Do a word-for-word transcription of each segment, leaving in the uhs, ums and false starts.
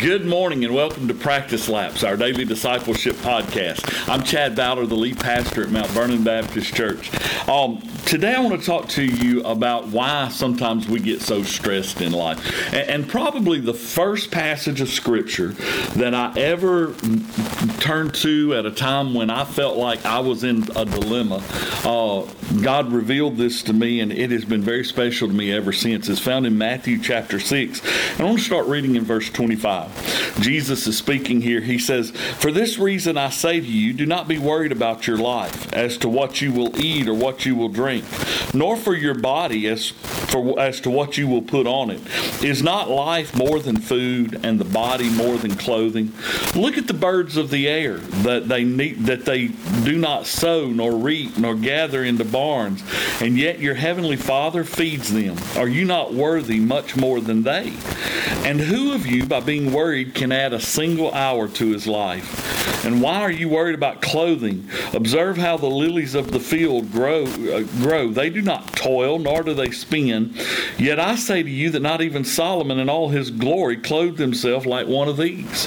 Good morning and welcome to Practice Laps, our daily discipleship podcast. I'm Chad Ballard, the lead pastor at Mount Vernon Baptist Church. Um, today I want to talk to you about why sometimes we get so stressed in life. And, and probably the first passage of Scripture that I ever turned to at a time when I felt like I was in a dilemma, uh, God revealed this to me, and it has been very special to me ever since. It's found in Matthew chapter six. And I want to start reading in verse twenty-five. Jesus is speaking here. He says, "For this reason I say to you, do not be worried about your life as to what you will eat or what you will drink, nor for your body as for as to what you will put on it. Is not life more than food, and the body more than clothing? Look at the birds of the air, that they need, that they do not sow nor reap nor gather into barns, and yet your heavenly Father feeds them. Are you not worthy much more than they? And who of you, by being worried, can add a single hour to his life? And why are you worried about clothing? Observe how the lilies of the field grow uh, grow. They do not toil, nor do they spin. Yet I say to you that not even Solomon in all his glory clothed himself like one of these.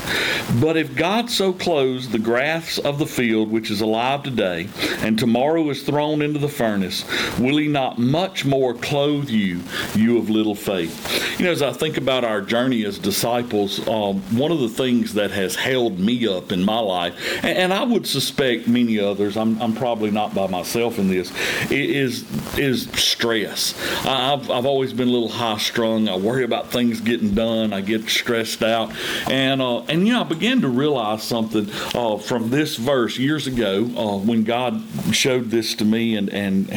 But if God so clothes the grass of the field, which is alive today, and tomorrow is thrown into the furnace, will he not much more clothe you, you of little faith?" You know, as I think about our journey as disciples, Um, one of the things that has held me up in my life, and, and I would suspect many others, I'm, I'm probably not by myself in this, is is stress. I've, I've always been a little high strung. I worry about things getting done. I get stressed out. And, uh, and you know, I began to realize something uh, from this verse years ago uh, when God showed this to me and, and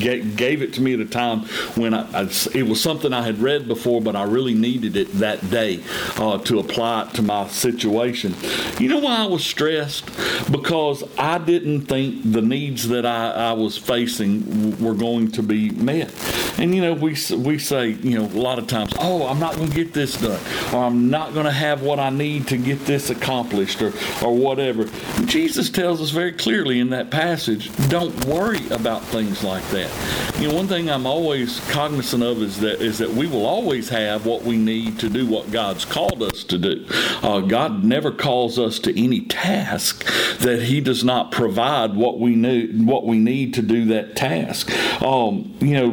gave it to me at a time when I, I, it was something I had read before, but I really needed it that day. Uh, to apply it to my situation. You know why I was stressed? Because I didn't think the needs that I, I was facing were going to be met. And, you know, we we say, you know, a lot of times, oh, I'm not going to get this done, or I'm not going to have what I need to get this accomplished, or, or whatever. Jesus tells us very clearly in that passage, don't worry about things like that. You know, one thing I'm always cognizant of is that is that we will always have what we need to do what God's called us to do. Uh, God never calls us to any task that He does not provide what we need, what we need to do that task. Um, you know,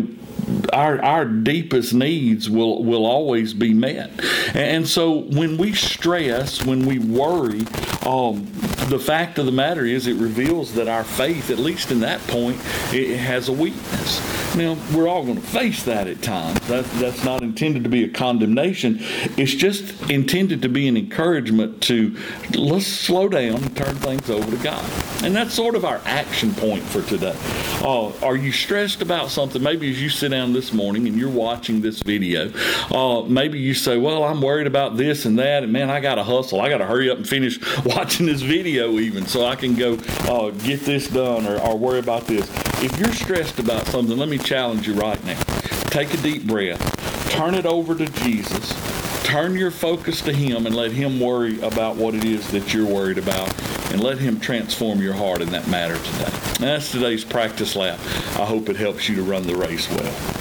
Our our deepest needs will, will always be met. And so when we stress, when we worry, um, the fact of the matter is it reveals that our faith, at least in that point, it has a weakness. Now, we're all going to face that at times. That, that's not intended to be a condemnation. It's just intended to be an encouragement to let's slow down and turn things over to God. And that's sort of our action point for today. Uh, are you stressed about something? Maybe as you sit down this morning and you're watching this video, uh, maybe you say, well, I'm worried about this and that, and man, I got to hustle. I got to hurry up and finish watching this video even so I can go uh, get this done or, or worry about this. If you're stressed about something, let me challenge you right now. Take a deep breath. Turn it over to Jesus. Turn your focus to Him and let Him worry about what it is that you're worried about. And let Him transform your heart in that matter today. And that's today's practice lap. I hope it helps you to run the race well.